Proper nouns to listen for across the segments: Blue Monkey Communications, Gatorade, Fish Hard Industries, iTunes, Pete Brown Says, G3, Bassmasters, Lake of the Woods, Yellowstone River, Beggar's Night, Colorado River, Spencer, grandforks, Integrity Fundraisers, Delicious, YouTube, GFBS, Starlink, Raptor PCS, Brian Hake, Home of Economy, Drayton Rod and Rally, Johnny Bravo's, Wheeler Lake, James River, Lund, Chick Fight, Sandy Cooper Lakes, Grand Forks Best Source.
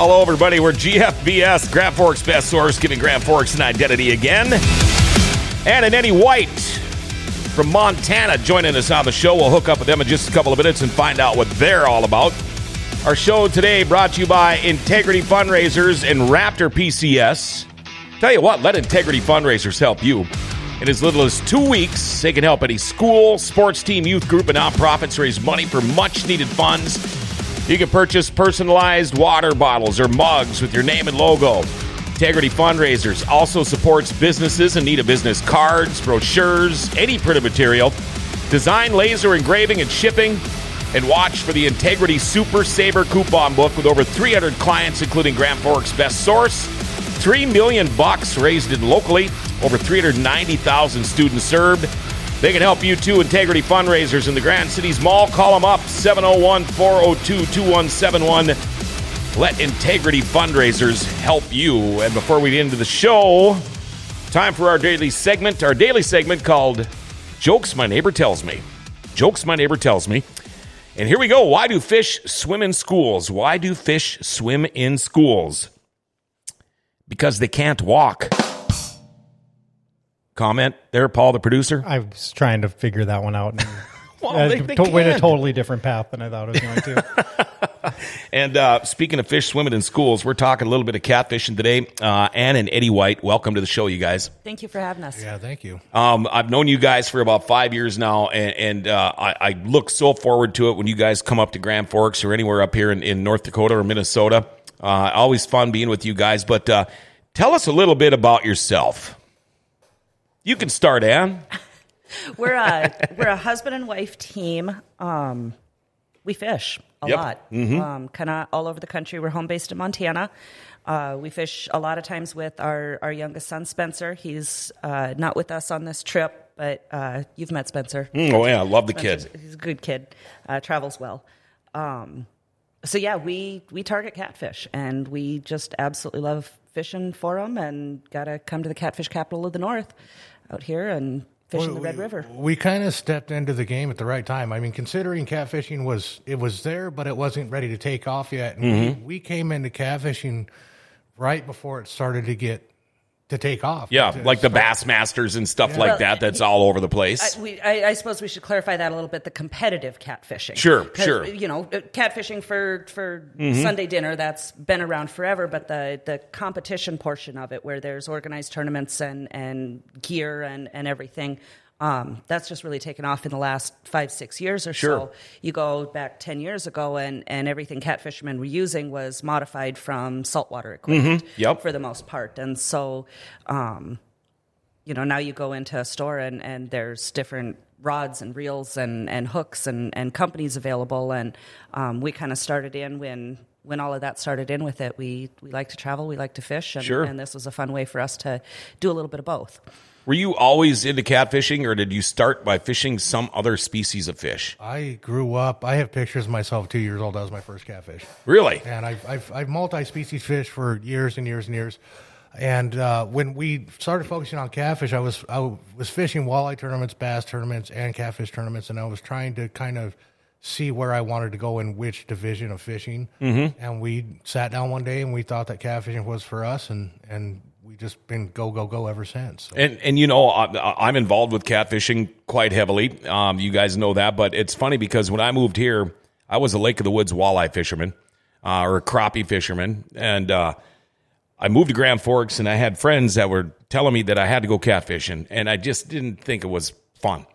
Hello, everybody. We're GFBS, Grand Forks Best Source, giving Grand Forks an identity again. And an Eddie White from Montana joining us on the show. We'll hook up with them in just a couple of minutes and find out what they're all about. Our show today brought to you by Integrity Fundraisers and Raptor PCS. Tell you what, let Integrity Fundraisers help you. In as little as 2 weeks, they can help any school, sports team, youth group, and nonprofits raise money for much-needed funds. You can purchase personalized water bottles or mugs with your name and logo. Integrity Fundraisers also supports businesses in need of business cards, brochures, any printed material, design, laser engraving, and shipping. And watch for the Integrity Super Saver coupon book with over 300 clients, including Grand Forks Best Source. $3 million raised in locally, over 390,000 students served. They can help you too. Integrity Fundraisers in the Grand Cities Mall. Call them up, 701-402-2171. Let Integrity Fundraisers help you. And before we get into the show, time for our daily segment called Jokes My Neighbor Tells Me. Jokes My Neighbor Tells Me. And here we go. Why do fish swim in schools? Why do fish swim in schools? Because they can't walk. Comment there, Paul, the producer. I was trying to figure that one out. Well, they went a totally different path than I thought it was going to. And speaking of fish swimming in schools, we're talking a little bit of catfishing today. Ann and Eddie White, welcome to the show, you guys. Thank you for having us. Yeah, thank you. I've known you guys for about 5 years now, and I look so forward to it when you guys come up to Grand Forks or anywhere up here in North Dakota or Minnesota. Always fun being with you guys. But tell us a little bit about yourself. You can start, Ann. We're a husband and wife team. We fish a lot, kind of all over the country. We're home based in Montana. We fish a lot of times with our youngest son, Spencer. He's not with us on this trip, but you've met Spencer. Oh yeah, I love the kid. He's a good kid. Travels well. So yeah, we target catfish, and we just absolutely love fishing for them. And gotta come to the catfish capital of the North, out here and. Fishing the Red River. We kind of stepped into the game at the right time. I mean, considering catfishing was there, but it wasn't ready to take off yet. And we came into catfishing right before it started to get to take off. Yeah, like the Bassmasters and stuff like that. That's all over the place. I suppose we should clarify that a little bit. The competitive catfishing. Sure. You know, catfishing for Sunday dinner. That's been around forever. But the competition portion of it, where there's organized tournaments and gear and everything, that's just really taken off in the last 5-6 years or so. You go back 10 years ago, and everything catfishermen were using was modified from saltwater equipment for the most part. And so, you know, now you go into a store and there's different rods and reels and hooks and companies available. And we kind of started in when all of that started in with it. We like to travel, we like to fish, and this was a fun way for us to do a little bit of both. Were you always into catfishing, or did you start by fishing some other species of fish? I grew up. I have pictures of myself 2 years old. That was my first catfish. Really? And I've multi-species fished for years and years and years. And when we started focusing on catfish, I was fishing walleye tournaments, bass tournaments, and catfish tournaments, and I was trying to kind of see where I wanted to go in which division of fishing. And we sat down one day, and we thought that catfishing was for us, and we've just been go ever since. So. And you know, I'm involved with catfishing quite heavily. You guys know that. But it's funny because when I moved here, I was a Lake of the Woods walleye fisherman or a crappie fisherman. And I moved to Grand Forks, and I had friends that were telling me that I had to go catfishing. And I just didn't think it was fun.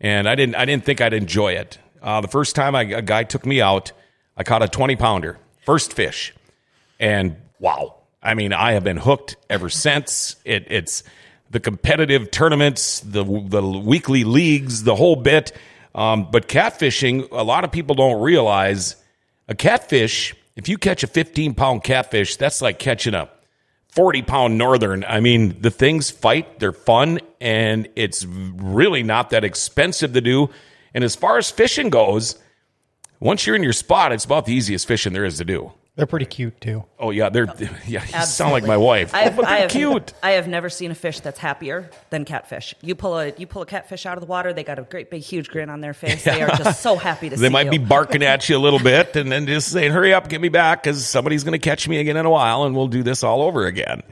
And I didn't think I'd enjoy it. The first time a guy took me out, I caught a 20-pounder, first fish. And wow. I mean, I have been hooked ever since. It's the competitive tournaments, the weekly leagues, the whole bit. But catfishing, a lot of people don't realize a catfish, if you catch a 15-pound catfish, that's like catching a 40-pound northern. I mean, the things fight, they're fun, and it's really not that expensive to do. And as far as fishing goes, once you're in your spot, it's about the easiest fishing there is to do. They're pretty cute too. Oh yeah, they're yeah. You sound like my wife. Cute. I have never seen a fish that's happier than catfish. You pull a catfish out of the water, they got a great big huge grin on their face. They are just so happy to see you. They might be barking at you a little bit and then just saying, "Hurry up, get me back, because somebody's going to catch me again in a while, and we'll do this all over again."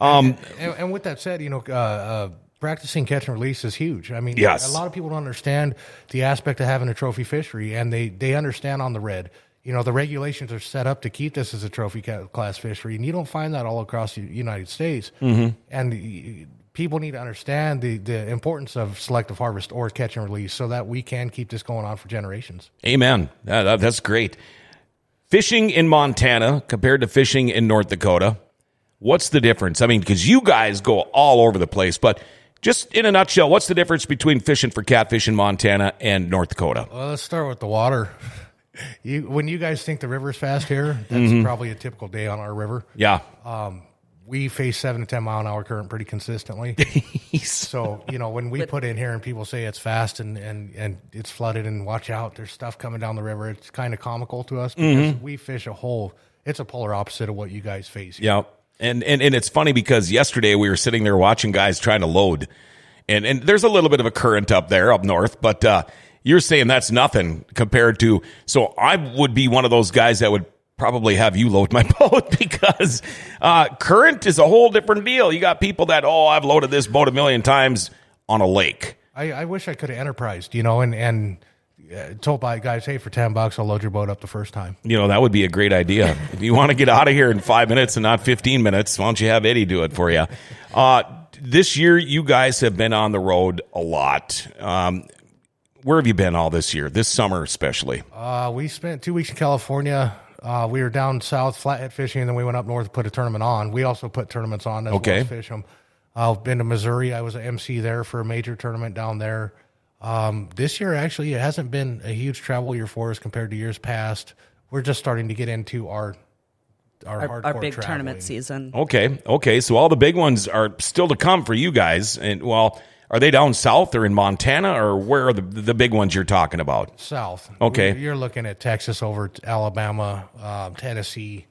Yep. And with that said, you know. Practicing catch and release is huge. I mean, yes. A lot of people don't understand the aspect of having a trophy fishery, and they understand on the red. You know, the regulations are set up to keep this as a trophy class fishery, and you don't find that all across the United States. Mm-hmm. And people need to understand the importance of selective harvest or catch and release so that we can keep this going on for generations. Amen. That's great. Fishing in Montana compared to fishing in North Dakota, what's the difference? I mean, because you guys go all over the place, but... just in a nutshell, what's the difference between fishing for catfish in Montana and North Dakota? Well, let's start with the water. When you guys think the river's fast here, that's mm-hmm. probably a typical day on our river. Yeah. We face 7 to 10 mile an hour current pretty consistently. So, you know, when we put in here and people say it's fast and it's flooded and watch out, there's stuff coming down the river, it's kind of comical to us because mm-hmm. we fish it's a polar opposite of what you guys face here. Yeah. And it's funny because yesterday we were sitting there watching guys trying to load. And there's a little bit of a current up north, but you're saying that's nothing compared to... So I would be one of those guys that would probably have you load my boat because current is a whole different deal. You got people that, I've loaded this boat a million times on a lake. I wish I could have enterprised, you know, and told by guys, hey, for $10, I'll load your boat up the first time. You know, that would be a great idea. If you want to get out of here in 5 minutes and not 15 minutes, why don't you have Eddie do it for you? This year, you guys have been on the road a lot. Where have you been all this year, this summer especially? We spent 2 weeks in California. We were down south flathead fishing, and then we went up north to put a tournament on. We also put tournaments on as well as fish them. I've been to Missouri. I was an MC there for a major tournament down there. This year, actually, it hasn't been a huge travel year for us compared to years past. We're just starting to get into our big traveling. Tournament season. Okay. So all the big ones are still to come for you guys. And well, are they down south or in Montana or where are the big ones you're talking about? South. Okay. You're looking at Texas over to Alabama, Tennessee.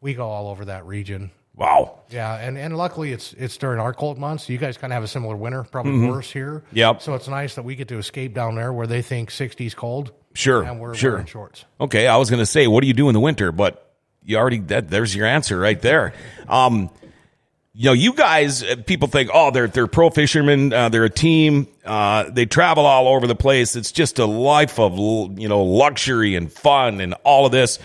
We go all over that region. Wow. Yeah, and luckily it's during our cold months. You guys kind of have a similar winter, probably mm-hmm. worse here. Yep. So it's nice that we get to escape down there where they think 60s cold. Sure. And we're wearing shorts. Okay, I was going to say, what do you do in the winter? But you already there's your answer right there. You know, you guys, people think, they're pro fishermen, they're a team, they travel all over the place. It's just a life of luxury and fun and all of this.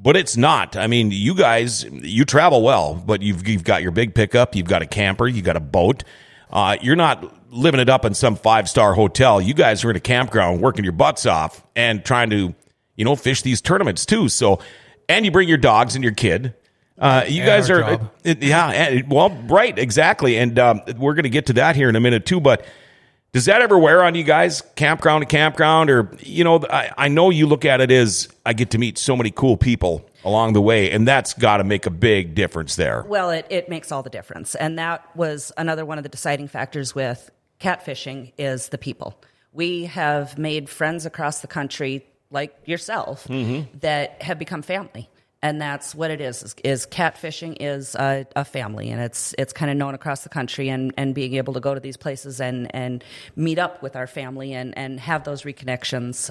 But it's not. I mean, you guys, you travel well, but you've got your big pickup, you've got a camper, you got a boat. You're not living it up in some 5-star hotel. You guys are at a campground working your butts off and trying to, fish these tournaments too. So, and you bring your dogs and your kid. You guys are, right, exactly. And we're going to get to that here in a minute too, but. Does that ever wear on you guys, campground to campground? Or, I know you look at it as I get to meet so many cool people along the way, and that's got to make a big difference there. Well, it makes all the difference. And that was another one of the deciding factors with catfishing is the people. We have made friends across the country, like yourself, mm-hmm. that have become family. And that's what it is catfishing is a family, and it's kind of known across the country, and being able to go to these places and meet up with our family and have those reconnections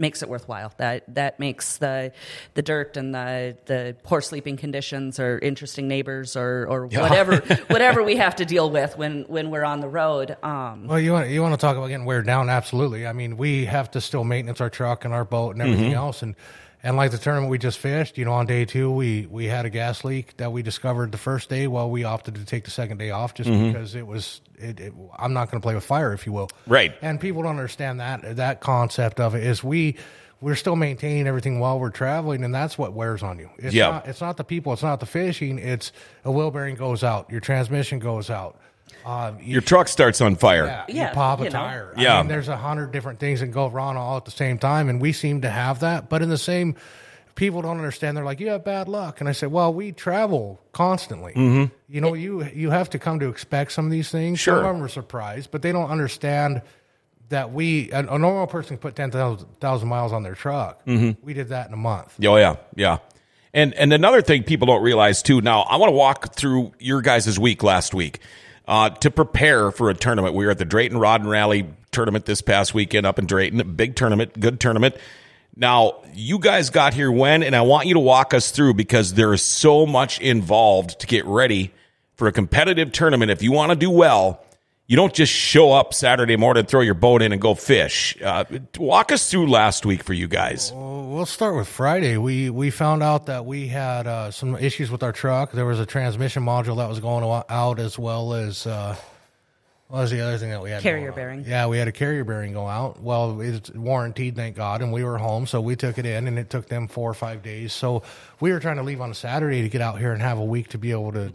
makes it worthwhile. That makes the dirt and the poor sleeping conditions or interesting neighbors or whatever we have to deal with when we're on the road. Well, you want to talk about getting weighed down? Absolutely. I mean, we have to still maintenance our truck and our boat and everything mm-hmm. else, And like the tournament we just fished, on day 2, we had a gas leak that we discovered the first day. Well, we opted to take the second day off just mm-hmm. because it was, I'm not going to play with fire, if you will. Right. And people don't understand that concept of it is we're still maintaining everything while we're traveling, and that's what wears on you. It's not the people. It's not the fishing. It's a wheel bearing goes out. Your transmission goes out. Your truck starts on fire. You pop a tire. I mean, there's 100 different things that go wrong all at the same time, and we seem to have that. But in the same, people don't understand. They're like, you have bad luck. And I say, well, we travel constantly. Mm-hmm. You have to come to expect some of these things. Sure. Some of them are surprised, but they don't understand that a normal person can put 10,000 miles on their truck. Mm-hmm. We did that in a month. Oh, yeah. And another thing people don't realize too. Now I want to walk through your guys' week last week to prepare for a tournament. We were at the Drayton Rod and Rally tournament this past weekend up in Drayton. A big tournament, good tournament. Now you guys got here when, and I want you to walk us through because there is so much involved to get ready for a competitive tournament. If you want to do well, you don't just show up Saturday morning, throw your boat in, and go fish. Walk us through last week for you guys. We'll start with Friday. We found out that we had some issues with our truck. There was a transmission module that was going out, as well as what was the other thing that we had? Carrier bearing. Yeah, we had a carrier bearing go out. Well, it's warranted, thank God, and we were home, so we took it in, and it took them 4 or 5 days. So we were trying to leave on a Saturday to get out here and have a week to be able to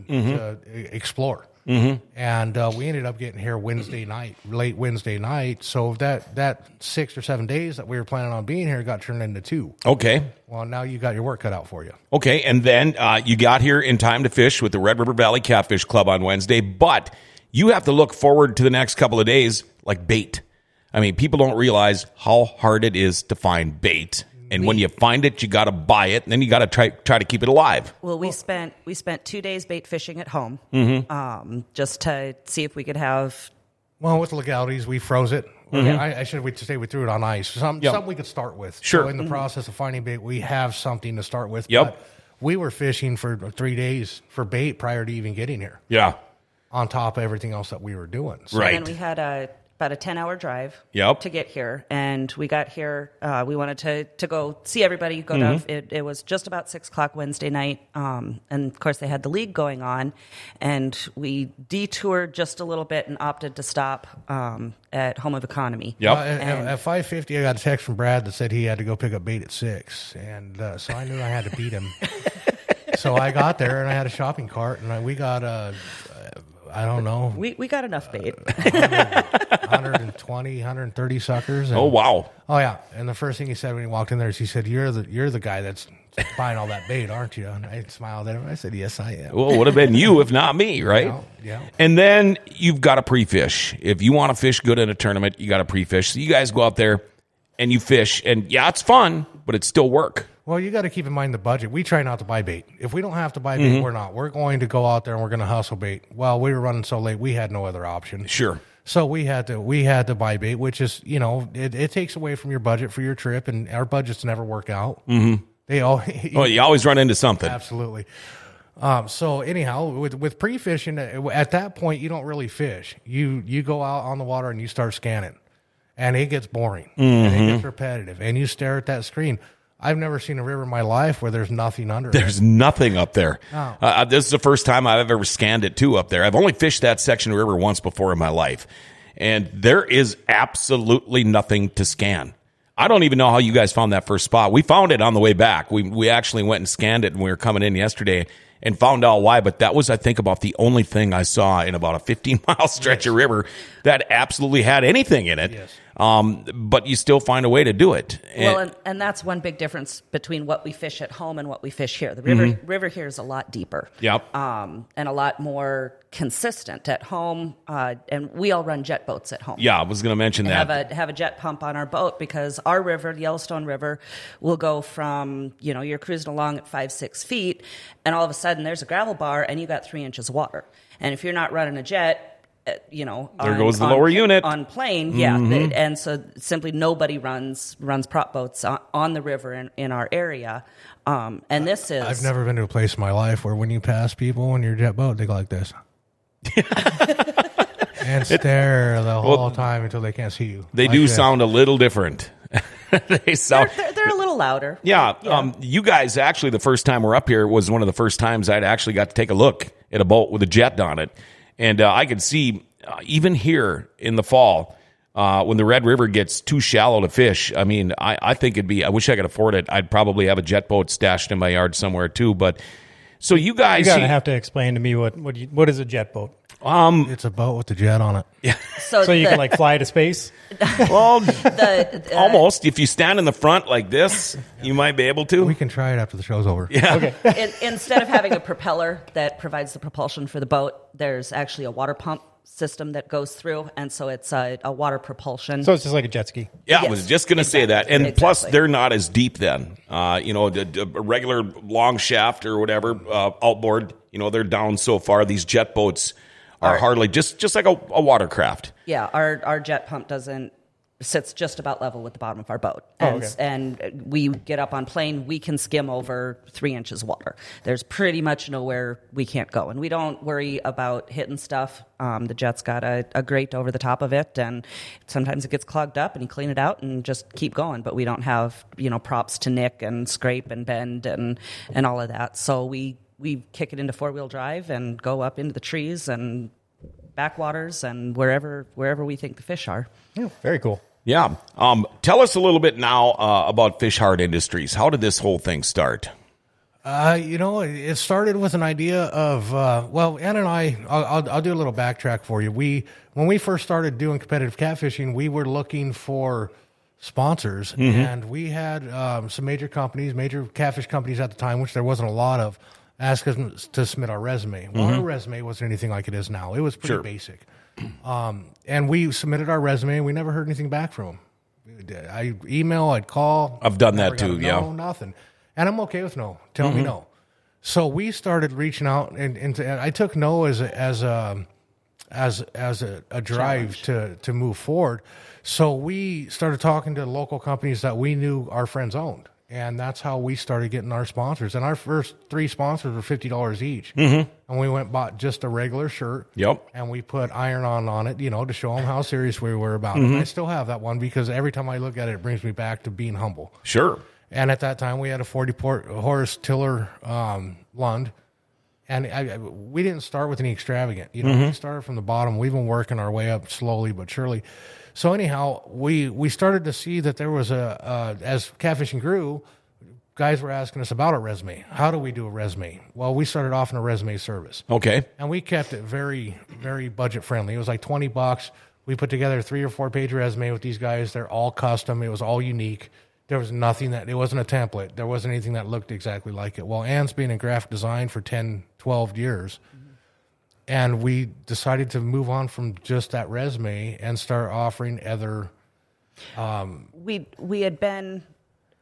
explore. Mm-hmm. And we ended up getting here Wednesday night, late Wednesday night. So that 6 or 7 days that we were planning on being here got turned into 2. Okay. Well, now you got your work cut out for you. Okay. And then you got here in time to fish with the Red River Valley Catfish Club on Wednesday. But you have to look forward to the next couple of days like bait. I mean, people don't realize how hard it is to find bait. And when you find it, you got to buy it, and then you got to try to keep it alive. Well, we spent 2 days bait fishing at home, just to see if we could have. Well, with legalities, we froze it. Mm-hmm. We threw it on ice. Something we could start with. Sure. So in the process of finding bait, we have something to start with. Yep. But we were fishing for 3 days for bait prior to even getting here. Yeah. On top of everything else that we were doing. So right. And then we had about a 10-hour drive to get here, and we got here. We wanted to go see everybody. It was just about 6 o'clock Wednesday night, and, of course, they had the league going on, and we detoured just a little bit and opted to stop at Home of Economy. Yep. At 5:50, I got a text from Brad that said he had to go pick up bait at 6, and so I knew I had to beat him. So I got there, and I had a shopping cart, and we got I don't know. We got enough bait. 120, 130 suckers. And, oh, wow. Oh, yeah. And the first thing he said when he walked in there is he said, you're the guy that's buying all that bait, aren't you? And I smiled at him. I said, yes, I am. Well, it would have been you if not me, right? Yeah. And then you've got to pre-fish. If you want to fish good in a tournament, you got to pre-fish. So you guys go out there and you fish. And, yeah, it's fun, but it's still work. Well, you got to keep in mind the budget. We try not to buy bait. If we don't have to buy bait, we're not. We're going to go out there and we're going to hustle bait. Well, we were running so late, we had no other option. Sure. So we had to buy bait, which is, you know, it takes away from your budget for your trip, and our budgets never work out. Mm-hmm. You always run into something. Absolutely. So anyhow, with pre-fishing, at that point, you don't really fish. You go out on the water and you start scanning, and it gets boring and it gets repetitive, and you stare at that screen. I've never seen a river in my life where there's nothing under it. There's nothing up there. No. This is the first time I've ever scanned it, too, up there. I've only fished that section of river once before in my life, and there is absolutely nothing to scan. I don't even know how you guys found that first spot. We found it on the way back. We actually went and scanned it, and we were coming in yesterday and found out why, but that was, I think, about the only thing I saw in about a 15-mile stretch of river that absolutely had anything in it. Yes. But you still find a way to do it. Well, and that's one big difference between what we fish at home and what we fish here. The river here is a lot deeper. Yep. And a lot more consistent at home. And we all run jet boats at home. Yeah, I was going to mention that. Have a jet pump on our boat because our river, the Yellowstone River, will go from, you know, you're cruising along at 5-6 feet, and all of a sudden there's a gravel bar and you got 3 inches of water. And if you're not running a jet, you know, there goes the lower unit on plane. Yeah. And so simply nobody runs prop boats on the river in our area. And this is, I've never been to a place in my life where when you pass people on your jet boat, they go like this and stare the whole time until they can't see you. They like do this. Sound a little different. They're a little louder. Yeah. You guys actually, the first time we're up here was one of the first times I'd actually got to take a look at a boat with a jet on it. And I could see, even here in the fall, when the Red River gets too shallow to fish, I mean, I think it'd be, I wish I could afford it. I'd probably have a jet boat stashed in my yard somewhere too. But so you guys... You're going to have to explain to me what is a jet boat? It's a boat with a jet on it. Yeah. So you can like fly to space? Well, almost. If you stand in the front like this, you might be able to. We can try it after the show's over. Yeah. Okay. Instead of having a propeller that provides the propulsion for the boat, there's actually a water pump system that goes through, and so it's a water propulsion. So it's just like a jet ski. Yeah, yes. I was just going to say that. And plus, they're not as deep then. You know, a regular long shaft or whatever, outboard, you know, they're down so far. These jet boats are hardly, just like a watercraft. Yeah, our jet pump sits just about level with the bottom of our boat. And, and we get up on plane, we can skim over 3 inches of water. There's pretty much nowhere we can't go. And we don't worry about hitting stuff. The jet's got a grate over the top of it, and sometimes it gets clogged up, and you clean it out and just keep going. But we don't have, you know, props to nick and scrape and bend and all of that. So we kick it into four-wheel drive and go up into the trees and backwaters and wherever we think the fish are. Yeah, very cool. Yeah. Tell us a little bit now about Fish Hard Industries. How did this whole thing start? You know, it started with an idea of, Ann and I, I'll do a little backtrack for you. When we first started doing competitive catfishing, we were looking for sponsors, mm-hmm. and we had some major catfish companies at the time, which there wasn't a lot of, ask us to submit our resume. Well, mm-hmm. our resume wasn't anything like it is now. It was pretty basic. And we submitted our resume, and we never heard anything back from them. I email, I'd call. I've done that too, nothing. And I'm okay with no. Tell mm-hmm. me no. So we started reaching out, and I took no as a drive to move forward. So we started talking to local companies that we knew our friends owned, and that's how we started getting our sponsors. And our first three sponsors were $50 each. Mm-hmm. And we went and bought just a regular shirt. Yep. And we put iron-on on it, you know, to show them how serious we were about mm-hmm. it. And I still have that one because every time I look at it, it brings me back to being humble. Sure. And at that time, we had a 40-horse tiller Lund. And we didn't start with any extravagant. You know, mm-hmm. we started from the bottom. We've been working our way up slowly but surely. So anyhow, we started to see that there was as catfishing grew, guys were asking us about our resume. How do we do a resume? Well, we started off in a resume service. Okay. And we kept it very, very budget friendly. It was like $20. We put together a 3 or 4 page resume with these guys. They're all custom. It was all unique. There was nothing that, it wasn't a template. There wasn't anything that looked exactly like it. Well, Ann's been in graphic design for 10, 12 years. And we decided to move on from just that resume and start offering other. We had been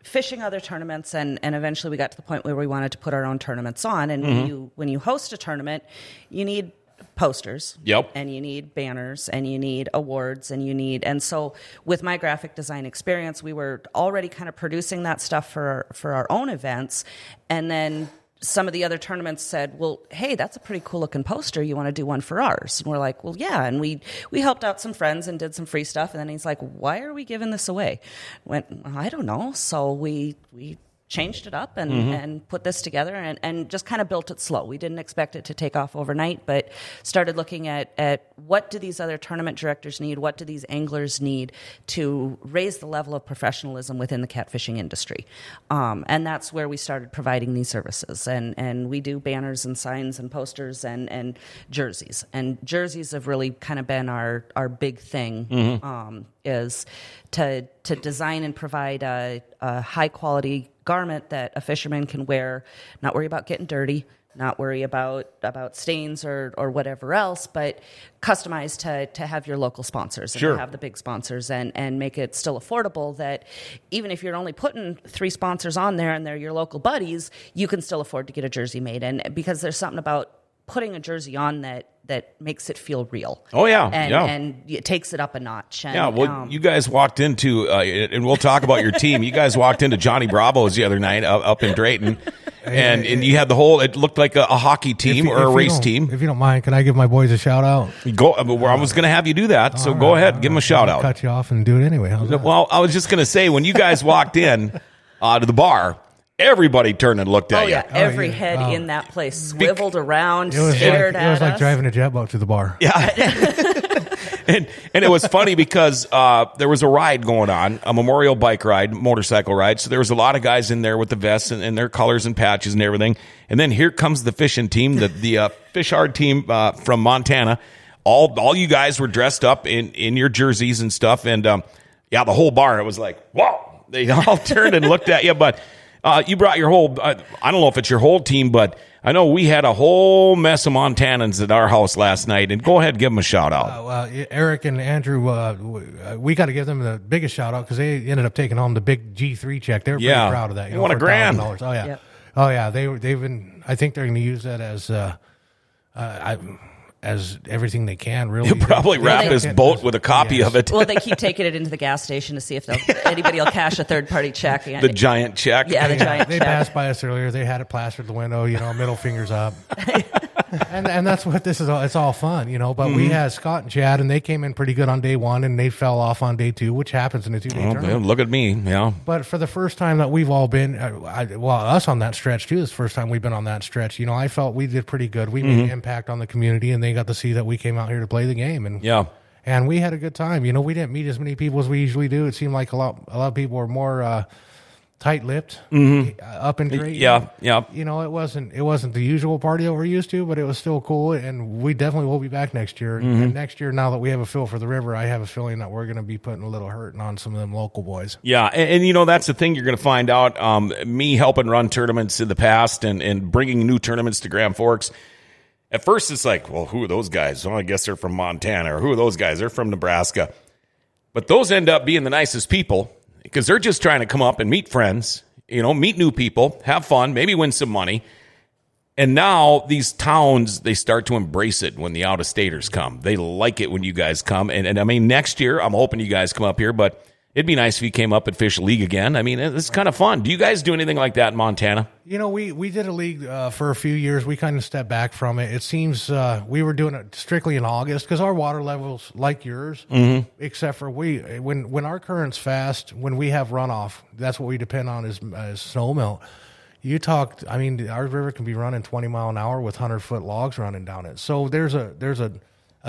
fishing other tournaments, and eventually we got to the point where we wanted to put our own tournaments on. And mm-hmm. when you host a tournament, you need posters, yep, and you need banners, and you need awards, and so with my graphic design experience, we were already kind of producing that stuff for our own events, and then. Some of the other tournaments said, well, hey, that's a pretty cool looking poster. You want to do one for ours? And we're like, well, yeah. And we helped out some friends and did some free stuff. And then he's like, why are we giving this away? Went, well, I don't know. So we changed it up mm-hmm. and put this together and just kind of built it slow. We didn't expect it to take off overnight, but started looking at what do these other tournament directors need? What do these anglers need to raise the level of professionalism within the catfishing industry? And that's where we started providing these services. And we do banners and signs and posters and jerseys. And jerseys have really kind of been our big thing. Mm-hmm. Is to design and provide a high-quality garment that a fisherman can wear, not worry about getting dirty, not worry about stains or whatever else, but customized to have your local sponsors and sure. to have the big sponsors and make it still affordable that even if you're only putting 3 sponsors on there and they're your local buddies, you can still afford to get a jersey made. And because there's something about putting a jersey on that makes it feel real. Oh, yeah. And it takes it up a notch. And, yeah, well, you guys walked into, and we'll talk about your team, you guys walked into Johnny Bravo's the other night up in Drayton, and you had the whole, it looked like a hockey team or a race team. If you don't mind, can I give my boys a shout-out? Go. I was going to have you do that, so go ahead, give them a shout-out. Cut you off and do it anyway. Well, I was just going to say, when you guys walked in to the bar, everybody turned and looked at you. Every head in that place swiveled around, stared at us. It was like driving a jet boat to the bar. Yeah. And it was funny because there was a ride going on, a memorial bike ride, motorcycle ride. So there was a lot of guys in there with the vests and their colors and patches and everything. And then here comes the fishing team, the Fish Hard team from Montana. All you guys were dressed up in your jerseys and stuff. And the whole bar, it was like, whoa. They all turned and looked at you, but... You brought your whole, I don't know if it's your whole team, but I know we had a whole mess of Montanans at our house last night. And go ahead and give them a shout-out. Well, Eric and Andrew, we got to give them the biggest shout-out because they ended up taking home the big G3 check. They were pretty proud of that. You won $1,000. Oh, yeah. Yep. Oh, yeah. They've been, I think they're going to use that as everything they can, really. He'll probably wrap his boat with a copy of it. Well, they keep taking it into the gas station to see if anybody will cash a third-party check. The giant check. Yeah, the giant check. They passed by us earlier. They had it plastered to the window, middle fingers up. and that's what this is all. It's all fun, But we had Scott and Chad, and they came in pretty good on day one, and they fell off on day two, which happens in a two-day tournament. Look at me, But for the first time that we've all been, us on that stretch, too, is the first time we've been on that stretch. I felt we did pretty good. We made an impact on the community, and they got to see that we came out here to play the game. And and we had a good time. We didn't meet as many people as we usually do. It seemed like a lot of people were more tight-lipped, up and great. Yeah. It wasn't the usual party that we're used to, but it was still cool, and we definitely will be back next year. Mm-hmm. And next year, now that we have a feel for the river, I have a feeling that we're going to be putting a little hurting on some of them local boys. Yeah, and that's the thing you're going to find out. Me helping run tournaments in the past and bringing new tournaments to Grand Forks. At first, it's like, well, who are those guys? Well, I guess they're from Montana, or who are those guys? They're from Nebraska. But those end up being the nicest people, because they're just trying to come up and meet friends, meet new people, have fun, maybe win some money. And now these towns, they start to embrace it when the out-of-staters come. They like it when you guys come. And I mean, next year, I'm hoping you guys come up here, but it'd be nice if you came up and fished a league again. I mean, it's kind of fun. Do you guys do anything like that in Montana? We did a league for a few years. We kind of stepped back from it. It seems we were doing it strictly in August because our water levels, like yours, except for when our current's fast, when we have runoff, that's what we depend on is snow melt. Our river can be running 20 mile an hour with 100-foot logs running down it. So there's a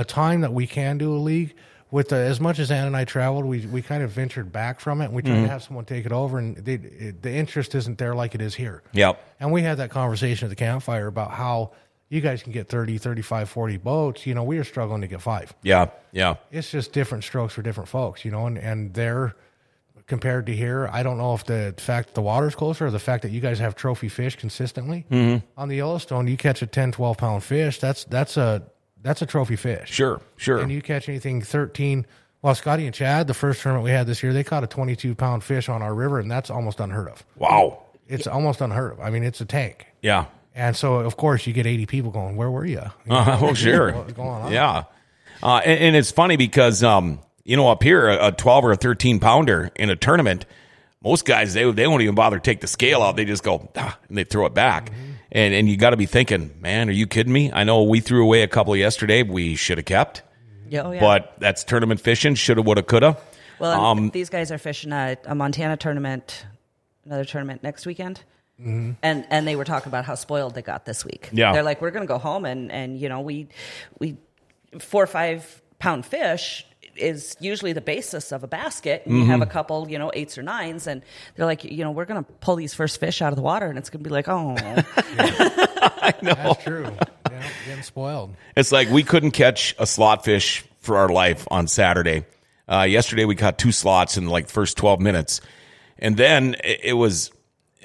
time that we can do a league. As much as Ann and I traveled, we kind of ventured back from it, and we tried to have someone take it over, and the interest isn't there like it is here. Yep. And we had that conversation at the campfire about how you guys can get 30, 35, 40 boats. We are struggling to get 5. Yeah. It's just different strokes for different folks, and they're compared to here. I don't know if the fact the water's closer or the fact that you guys have trophy fish consistently. On the Yellowstone, you catch a 10, 12-pound fish, that's a trophy fish. Sure. And you catch anything 13. Well, Scotty and Chad, the first tournament we had this year, they caught a 22-pound fish on our river, and that's almost unheard of. Wow. It's almost unheard of. I mean, it's a tank. Yeah. And so, of course, you get 80 people going, where were you? Sure. What's going on? Yeah. And it's funny because, up here, a 12 or a 13-pounder in a tournament, most guys, they won't even bother to take the scale out. They just go, and they throw it back. Mm-hmm. And you got to be thinking, man, are you kidding me? I know we threw away a couple yesterday we should have kept. Yeah. But that's tournament fishing, should have, would have, could have. Well, these guys are fishing a Montana tournament, another tournament next weekend. Mm-hmm. And they were talking about how spoiled they got this week. Yeah. They're like, we're going to go home we 4 or 5 pound fish is usually the basis of a basket, and you have a couple, 8s or 9s, and they're like, we're going to pull these first fish out of the water, and it's going to be like, oh. I know. That's true. Yeah, getting spoiled. It's like we couldn't catch a slot fish for our life on Saturday. Yesterday we caught 2 slots in like the first 12 minutes, and then it was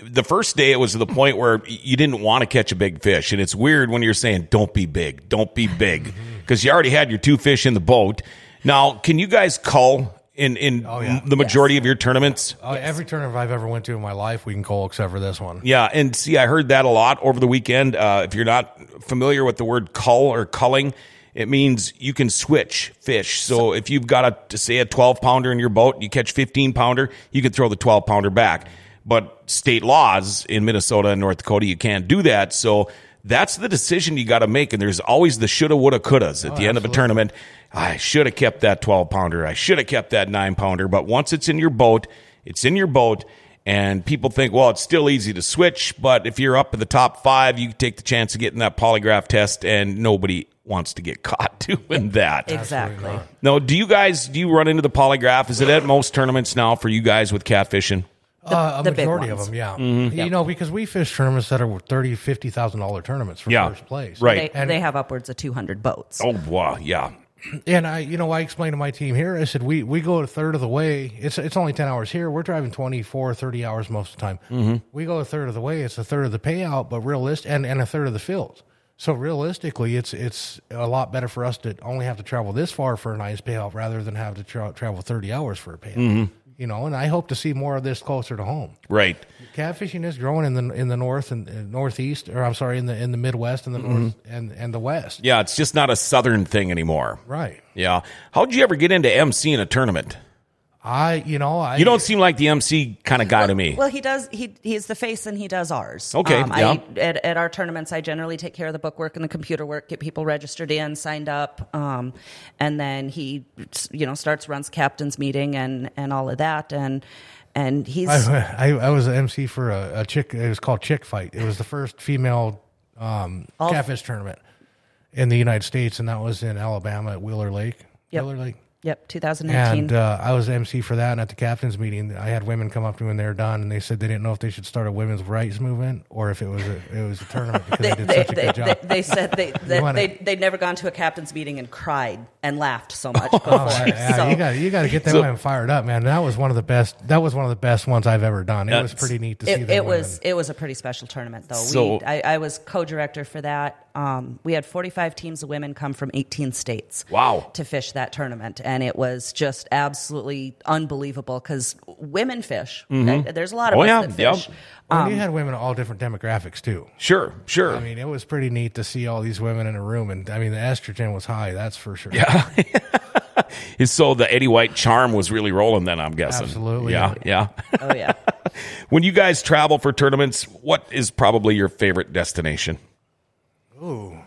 the first day. It was to the point where you didn't want to catch a big fish, and it's weird when you're saying, don't be big, because you already had your 2 fish in the boat. Now, can you guys cull the majority of your tournaments? Every tournament I've ever went to in my life, we can cull except for this one. Yeah, and see, I heard that a lot over the weekend. If you're not familiar with the word cull or culling, it means you can switch fish. So if you've got, a 12-pounder in your boat, you catch 15-pounder, you can throw the 12-pounder back. But state laws in Minnesota and North Dakota, you can't do that, so that's the decision you got to make, and there's always the shoulda, woulda, couldas at the end of a tournament. I should have kept that 12-pounder. I should have kept that 9-pounder. But once it's in your boat, it's in your boat, and people think, well, it's still easy to switch, but if you're up in the top 5, you take the chance of getting that polygraph test, and nobody wants to get caught doing that. Exactly. No, do you run into the polygraph? Is it at most tournaments now for you guys with catfishing? The majority of them, yeah. Mm-hmm. Yep. Because we fish tournaments that are $30,000, $50,000 tournaments for first place. Right. They have upwards of 200 boats. Oh, wow, yeah. And I explained to my team here, I said, we go a third of the way. It's only 10 hours here. We're driving 24, 30 hours most of the time. Mm-hmm. We go a third of the way. It's a third of the payout, but realistic, and a third of the field. So realistically, it's a lot better for us to only have to travel this far for a nice payout rather than have to travel 30 hours for a payout. Mm-hmm. You know, and I hope to see more of this closer to home. Right. Catfishing is growing in the north and northeast, or I'm sorry, in the Midwest and the mm-hmm. north and the west. Yeah, it's just not a southern thing anymore. Right. Yeah. How'd you ever get into MC in a tournament? You don't seem like the MC kind of guy to me. Well, he does. He's the face and he does ours. Okay. Yeah. At our tournaments, I generally take care of the bookwork and the computer work, get people registered in, signed up. And then he, runs captain's meeting and all of that. And he's. I was an MC for a chick. It was called Chick Fight. It was the first female catfish tournament in the United States. And that was in Alabama at Wheeler Lake. Yep. Wheeler Lake. Yep, 2019. And I was MC for that, and at the captain's meeting, I had women come up to me when they were done, and they said they didn't know if they should start a women's rights movement or if it was a tournament because they did such a good job. They said they'd never gone to a captain's meeting and cried and laughed so much before. You got to get that women fired up, man. That was one of the best. That was one of the best ones I've ever done. It was pretty neat to see. It was a pretty special tournament though. I was co-director for that. We had 45 teams of women come from 18 states. Wow. To fish that tournament. And it was just absolutely unbelievable because women fish. Mm-hmm. There's a lot of us that fish. Yep. Well, you had women of all different demographics too. Sure. I mean, it was pretty neat to see all these women in a room. And I mean, the estrogen was high, that's for sure. Yeah. So the Eddie White charm was really rolling then, I'm guessing. Absolutely. Yeah. Oh, yeah. When you guys travel for tournaments, what is probably your favorite destination? Ooh,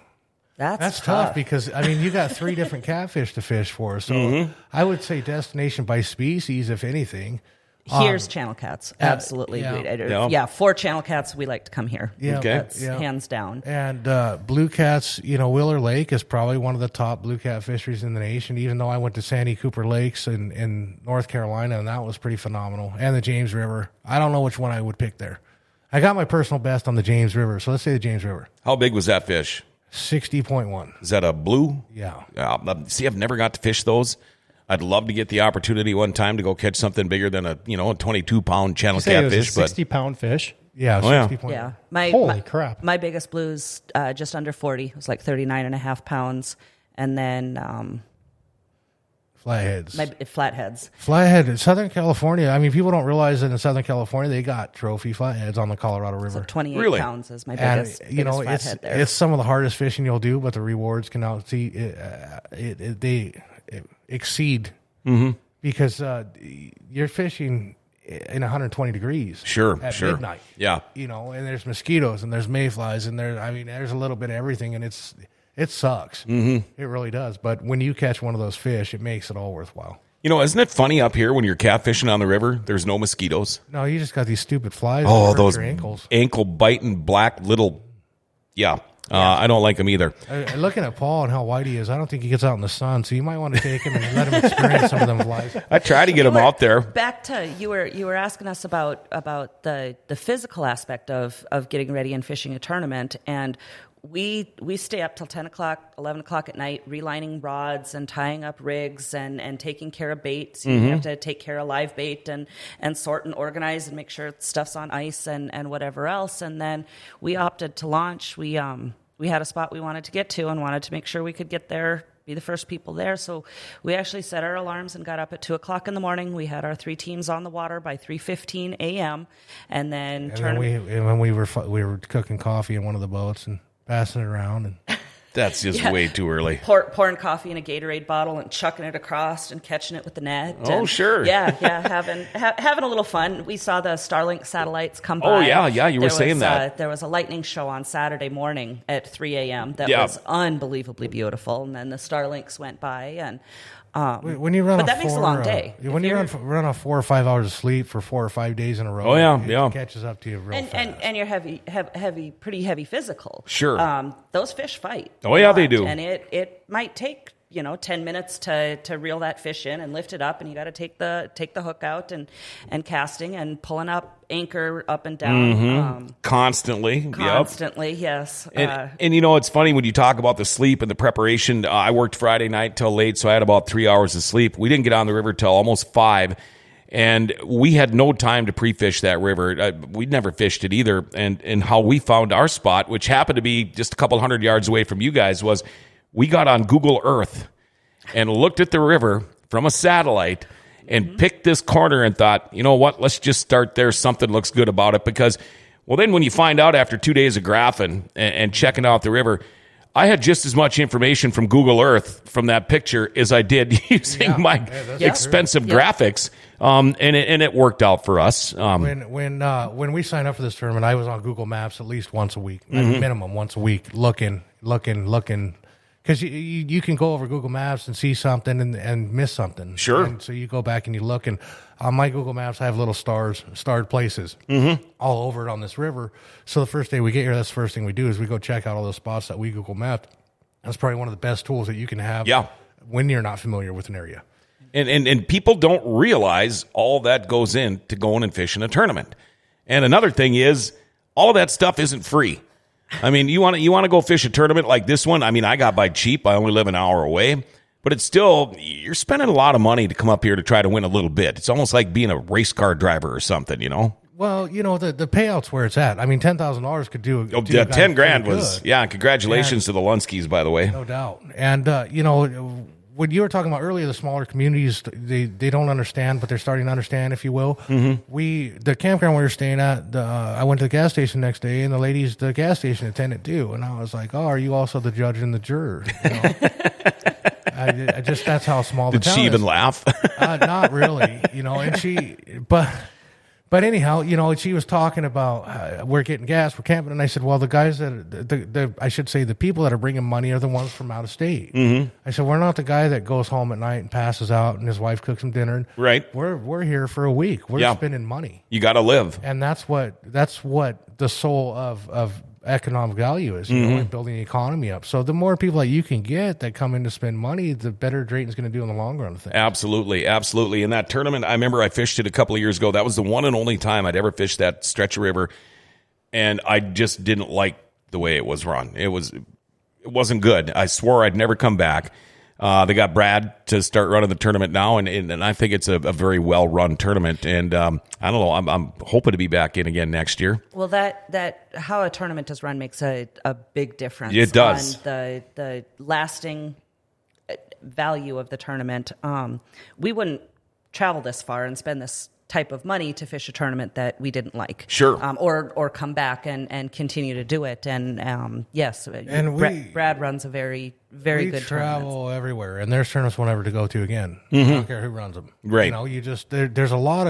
that's tough because, I mean, you got 3 different catfish to fish for. So mm-hmm. I would say destination by species, if anything. Here's channel cats. Absolutely. Yeah, for channel cats, we like to come here. Yeah, okay. That's hands down. And blue cats, Wheeler Lake is probably one of the top blue cat fisheries in the nation, even though I went to Sandy Cooper Lakes in North Carolina, and that was pretty phenomenal. And the James River. I don't know which one I would pick there. I got my personal best on the James River, so let's say the James River. How big was that fish? 60.1. Is that a blue? Yeah. See, I've never got to fish those. I'd love to get the opportunity one time to go catch something bigger than a 22-pound channel catfish. 60-pound fish. Yeah, 60.1. Yeah. Holy crap! My biggest blue's just under 40. It was like 39.5 pounds, and then. Flatheads. Flatheads. Flathead in Southern California. I mean, people don't realize that in Southern California they got trophy flatheads on the Colorado River. So 28 pounds is my biggest. And, biggest flathead there. It's some of the hardest fishing you'll do, but the rewards can exceed mm-hmm. because you're fishing in 120 degrees. Sure. At midnight. Yeah. And there's mosquitoes and there's mayflies and there's a little bit of everything, and it's. It sucks. Mm-hmm. It really does. But when you catch one of those fish, it makes it all worthwhile. Isn't it funny up here when you're catfishing on the river, there's no mosquitoes? No, you just got these stupid flies. Oh, those ankle-biting black little, I don't like them either. Looking at Paul and how white he is, I don't think he gets out in the sun, so you might want to take him and let him experience some of them flies. I try to get him out there. Back to you were asking us about the physical aspect of getting ready and fishing a tournament, and we stay up till 10 o'clock, 11 o'clock at night, relining rods and tying up rigs and taking care of bait. So mm-hmm. you have to take care of live bait and sort and organize and make sure stuff's on ice and whatever else. And then we opted to launch. We had a spot we wanted to get to and wanted to make sure we could get there, be the first people there. So we actually set our alarms and got up at 2 o'clock in the morning. We had our 3 teams on the water by 3:15 a.m. And then we were cooking coffee in one of the boats and passing it around, and that's just way too early. Pouring coffee in a Gatorade bottle and chucking it across and catching it with the net. Oh, sure. Yeah, having a little fun. We saw the Starlink satellites come by. Oh, yeah, you were saying that. There was a lightning show on Saturday morning at 3 a.m. that was unbelievably beautiful, and then the Starlinks went by, and... when you run, but that makes a long day. When you run off 4 or 5 hours of sleep for 4 or 5 days in a row, it catches up to you real fast. And you're pretty heavy physical. Sure, those fish fight. Oh yeah, they do. And it might take you know, 10 minutes to reel that fish in and lift it up, and you got to take the hook out and casting and pulling up anchor up and down. Mm-hmm. Constantly, yep. Yes. And you know, it's funny when you talk about the sleep and the preparation. I worked Friday night till late, so I had about 3 hours of sleep. We didn't get on the river till almost 5, and we had no time to pre-fish that river. We'd never fished it either. And how we found our spot, which happened to be just a couple hundred yards away from you guys, was we got on Google Earth and looked at the river from a satellite and mm-hmm. picked this corner and thought, you know what, let's just start there. Something looks good about it because, well, then when you find out after 2 days of graphing and checking out the river, I had just as much information from Google Earth from that picture as I did using my expensive graphics, and it worked out for us. When we signed up for this tournament, I was on Google Maps at least once a week, at minimum once a week, looking. Because you can go over Google Maps and see something and miss something. Sure. And so you go back and you look, and on my Google Maps, I have little starred places all over it on this river. So the first day we get here, that's the first thing we do is we go check out all those spots that we Google mapped. That's probably one of the best tools that you can have when you're not familiar with an area. And people don't realize all that goes into going and fishing a tournament. And another thing is all of that stuff isn't free. I mean, you want to go fish a tournament like this one? I mean, I got by cheap. I only live an hour away. But it's still, you're spending a lot of money to come up here to try to win a little bit. It's almost like being a race car driver or something, you know? Well, you know, the payout's where it's at. I mean, $10,000 could do... $10,000 was... Yeah, congratulations to the Lunskys, by the way. No doubt. And, you know... What you were talking about earlier, the smaller communities, they don't understand, but they're starting to understand, if you will. Mm-hmm. The campground we were staying at, I went to the gas station the next day, and the ladies, the gas station attendant, do. And I was like, oh, are you also the judge and the juror? You know? I just, that's how small the town is. Did she even laugh? Not really, you know, and she, but anyhow, you know, she was talking about we're getting gas, we're camping, and I said, well, the guys that the people that are bringing money are the ones from out of state. Mm-hmm. I said, we're not the guy that goes home at night and passes out, and his wife cooks him dinner. Right, we're here for a week. We're spending money. You got to live, and that's what the soul of economic value is, you know, like building the economy up. So the more people that you can get that come in to spend money, the better Drayton's going to do in the long run. Absolutely. In that tournament, I remember I fished it a couple of years ago. That was the one and only time I'd ever fished that stretch of river, and I just didn't like the way it was run. It wasn't good. I swore I'd never come back. They got Brad to start running the tournament now, and I think it's a very well-run tournament. And I don't know, I'm hoping to be back in again next year. Well, that how a tournament is run makes a big difference. It does. On the lasting value of the tournament. We wouldn't travel this far and spend this type of money to fish a tournament that we didn't like. Sure. Or come back and continue to do it. And yes, and Brad runs a very, very good tournament. We travel everywhere, and there's tournaments we'll never to go to again. Mm-hmm. I don't care who runs them. Right. You know, you just, there's a lot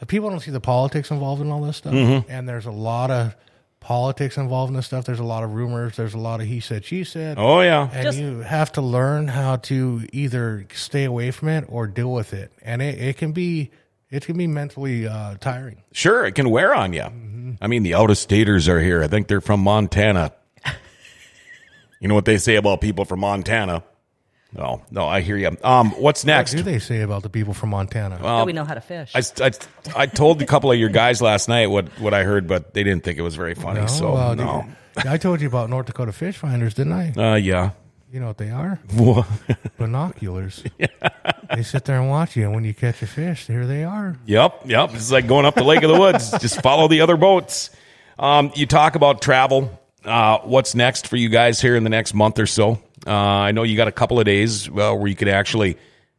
of, people don't see the politics involved in all this stuff, and there's a lot of politics involved in this stuff. There's a lot of rumors. There's a lot of he said, she said. Oh, yeah. And you have to learn how to either stay away from it or deal with it. And it can be... It can be mentally tiring. Sure, it can wear on you. Mm-hmm. I mean, the out-of-staters are here. I think they're from Montana. You know what they say about people from Montana? Oh, no, I hear you. What's next? What do they say about the people from Montana? Well, we know how to fish. I told a couple of your guys last night what I heard, but they didn't think it was very funny. No. I told you about North Dakota fish finders, didn't I? Yeah. You know what they are? What? Binoculars. Yeah. They sit there and watch you, and when you catch a fish, here they are. Yep. It's like going up the Lake of the Woods. Just follow the other boats. You talk about travel. What's next for you guys here in the next month or so? I know you got a couple of days where you could actually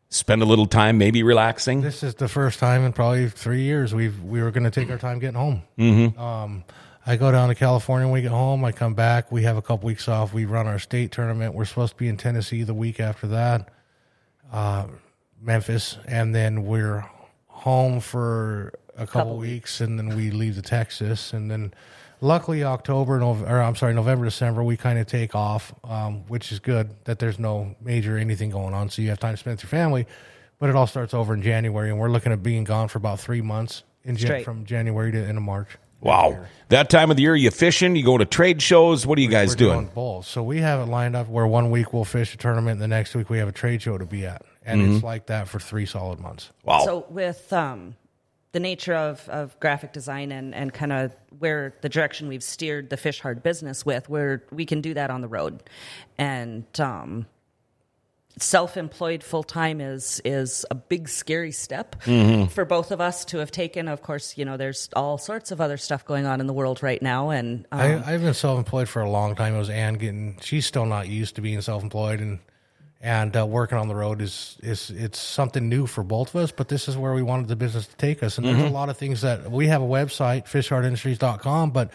spend a little time maybe relaxing. This is the first time in probably 3 years we were going to take our time getting home. Mm-hmm. I go down to California when we get home. I come back. We have a couple weeks off. We run our state tournament. We're supposed to be in Tennessee the week after that, Memphis. And then we're home for a couple weeks, and then we leave to Texas. And then luckily November, December, we kind of take off, which is good that there's no major anything going on. So you have time to spend with your family. But it all starts over in January, and we're looking at being gone for about 3 months from January to end of March. Wow. There. That time of the year, you fishing, you go to trade shows. What are you guys doing? Both. So we have it lined up where 1 week we'll fish a tournament, and the next week we have a trade show to be at. And it's like that for 3 solid months. Wow. So with the nature of graphic design and kind of where the direction we've steered the Fish Hard business with, where we can do that on the road. And self-employed full-time is a big, scary step for both of us to have taken. Of course, you know, there's all sorts of other stuff going on in the world right now. And I've been self-employed for a long time. It was Ann she's still not used to being self-employed, and working on the road is it's something new for both of us, but this is where we wanted the business to take us. And there's a lot of things that we have a website, fishhardindustries.com, but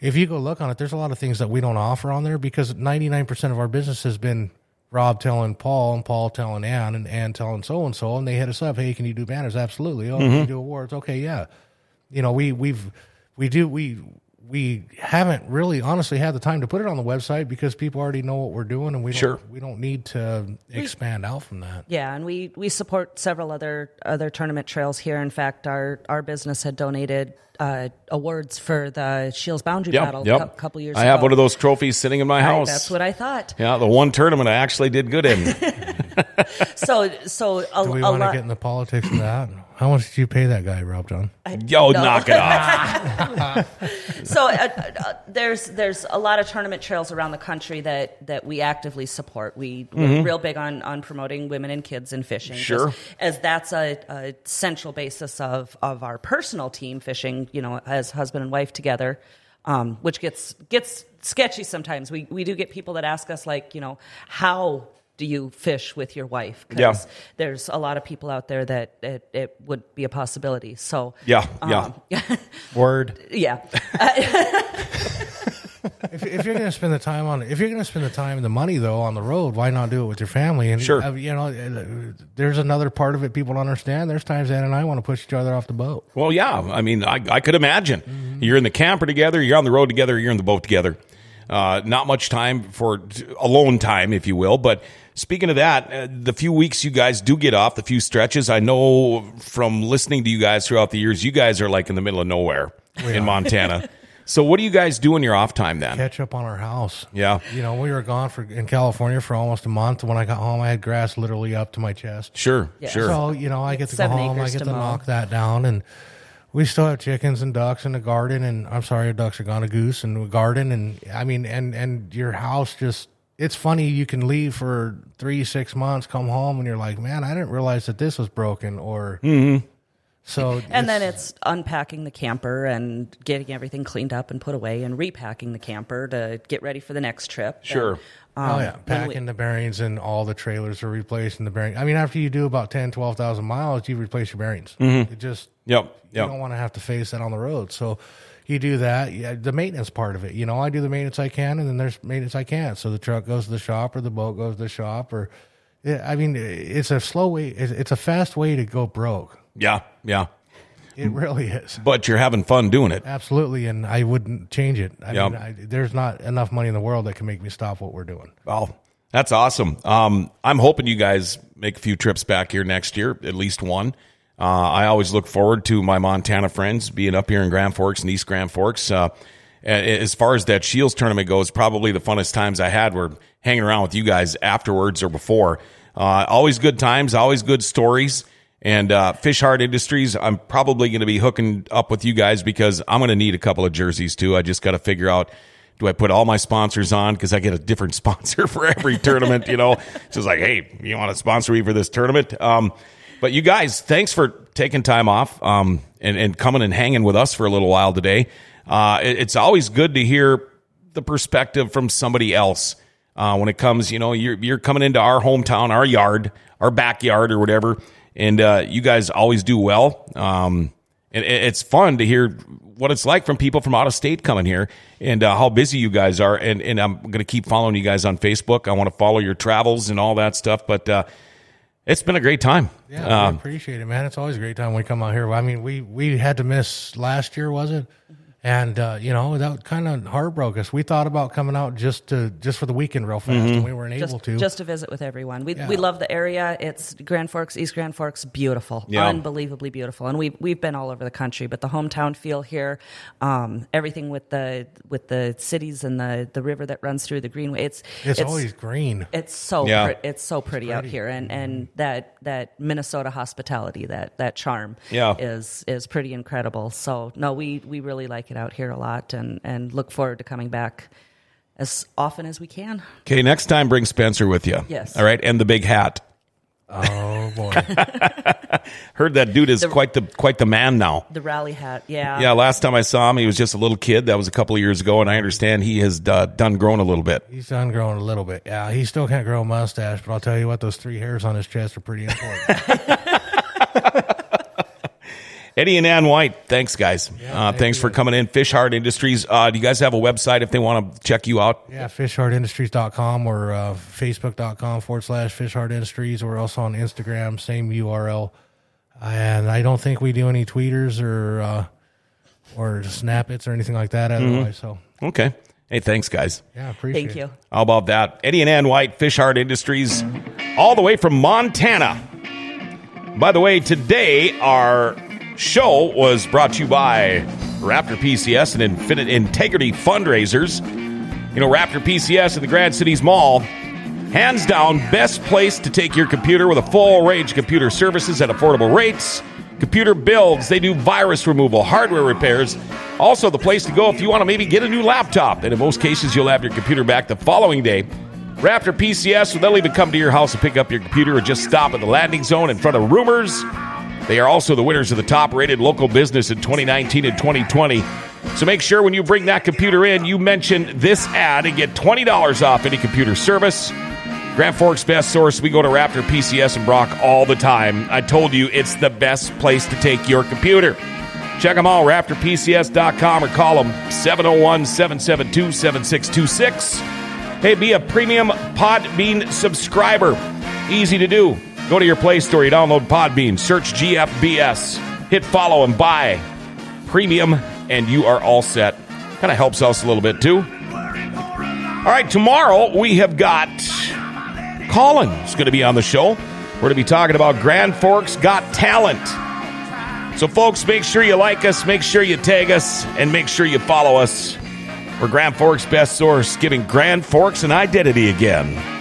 if you go look on it, there's a lot of things that we don't offer on there because 99% of our business has been Rob telling Paul and Paul telling Ann and Ann telling so-and-so, and they hit us up, hey, can you do banners? Absolutely. Oh, can you do awards? Okay, yeah. You know, we haven't really honestly had the time to put it on the website because people already know what we're doing, and we don't need to expand out from that. Yeah, and we support several other tournament trails here. In fact, our business had donated awards for the Shields Boundary Battle a couple years ago. I have one of those trophies sitting in my house. That's what I thought. Yeah, the one tournament I actually did good in. So do we want to get in the politics of that? How much did you pay that guy, Rob John? Knock it off. So there's a lot of tournament trails around the country that we actively support. We're real big on promoting women and kids in fishing. Sure. As that's a central basis of our personal team fishing, you know, as husband and wife together, which gets sketchy sometimes. We do get people that ask us, like, you know, how do you fish with your wife? Because there's a lot of people out there that it would be a possibility. So word. Yeah. If you're going to spend the time and the money though on the road, why not do it with your family? And you know, there's another part of it people don't understand. There's times Ann and I want to push each other off the boat. Well, yeah. I mean, I could imagine you're in the camper together, you're on the road together, you're in the boat together. Not much time for alone time, if you will. But speaking of that, the few weeks you guys do get off, the few stretches, I know from listening to you guys throughout the years, you guys are like in the middle of nowhere in Montana. So what do you guys do in your off time then? Catch up on our house. Yeah. You know, we were gone in California for almost a month. When I got home, I had grass literally up to my chest. Sure. So, you know, I get to go home, I get to knock that down, and we still have chickens and ducks in the garden, and I'm sorry, our ducks are gone, a goose in the garden, and I mean, and your house just, it's funny, you can leave for 3-6 months, come home, and you're like, man, I didn't realize that this was broken, or so. And then it's unpacking the camper and getting everything cleaned up and put away, and repacking the camper to get ready for the next trip. Sure. And, packing the bearings, and all the trailers are replacing the bearings. I mean, after you do about 10,000, 12,000 miles, you replace your bearings. It just, you don't want to have to face that on the road. So you do that. Yeah, the maintenance part of it. You know, I do the maintenance I can, and then there's maintenance I can't. So the truck goes to the shop, or the boat goes to the shop, or, I mean, it's a slow way. It's a fast way to go broke. Yeah. It really is. But you're having fun doing it. Absolutely, and I wouldn't change it. I mean, there's not enough money in the world that can make me stop what we're doing. Oh, that's awesome. I'm hoping you guys make a few trips back here next year, at least one. I always look forward to my Montana friends being up here in Grand Forks and East Grand Forks. As far as that Shields tournament goes, probably the funnest times I had were hanging around with you guys afterwards or before. Always good times, always good stories. And Fish Hard Industries, I'm probably going to be hooking up with you guys because I'm going to need a couple of jerseys too. I just got to figure out, do I put all my sponsors on? Because I get a different sponsor for every tournament, you know. It's just like, hey, you want to sponsor me for this tournament? But you guys, thanks for taking time off and coming and hanging with us for a little while today. It's always good to hear the perspective from somebody else when it comes, you know, you're coming into our hometown, our yard, our backyard or whatever. And you guys always do well. And it's fun to hear what it's like from people from out of state coming here and how busy you guys are. And I'm going to keep following you guys on Facebook. I want to follow your travels and all that stuff. But it's been a great time. Yeah, I appreciate it, man. It's always a great time when we come out here. I mean, we had to miss last year, was it? And, you know, that kind of heartbroke us. We thought about coming out just for the weekend real fast, and we weren't able to. Just to visit with everyone. We love the area. It's Grand Forks, East Grand Forks, beautiful. Yeah. Unbelievably beautiful. And we've been all over the country, but the hometown feel here, everything with the cities and the river that runs through the greenway. It's always green. It's so pretty out here. And that Minnesota hospitality, that charm is pretty incredible. So, no, we really like it out here a lot, and look forward to coming back as often as we can. Okay, next time bring Spencer with you. Yes. All right, and the big hat. Oh boy. Heard that dude is quite the man now. The rally hat, yeah. Yeah, last time I saw him, he was just a little kid. That was a couple of years ago, and I understand he has grown a little bit. He's done grown a little bit. Yeah, he still can't grow a mustache, but I'll tell you what, those 3 hairs on his chest are pretty important. Eddie and Ann White, thanks, guys. Yeah, thanks for coming in. Fish Hard Industries. Do you guys have a website if they want to check you out? Yeah, fishhardindustries.com or facebook.com/Fish Hard Industries. We're also on Instagram, same URL. And I don't think we do any tweeters or snappets or anything like that otherwise. So. Okay. Hey, thanks, guys. Yeah, appreciate it. Thank you. How about that? Eddie and Ann White, Fish Hard Industries, all the way from Montana. By the way, today our show was brought to you by Raptor PCS and Integrity Fundraisers. You know, Raptor PCS in the Grand Cities Mall, hands down, best place to take your computer with a full range of computer services at affordable rates, computer builds. They do virus removal, hardware repairs. Also the place to go if you want to maybe get a new laptop. And in most cases, you'll have your computer back the following day. Raptor PCS, they'll even come to your house and pick up your computer or just stop at the landing zone in front of Rumors. They are also the winners of the top-rated local business in 2019 and 2020. So make sure when you bring that computer in, you mention this ad and get $20 off any computer service. Grand Forks Best Source, we go to Raptor PCS and Brock all the time. I told you, it's the best place to take your computer. Check them out, raptorpcs.com, or call them 701-772-7626. Hey, be a premium Podbean subscriber. Easy to do. Go to your Play Store, you download Podbean, search GFBS, hit follow and buy premium, and you are all set. Kind of helps us a little bit, too. All right, tomorrow we have got Colin who's going to be on the show. We're going to be talking about Grand Forks Got Talent. So, folks, make sure you like us, make sure you tag us, and make sure you follow us. We're Grand Forks Best Source, giving Grand Forks an identity again.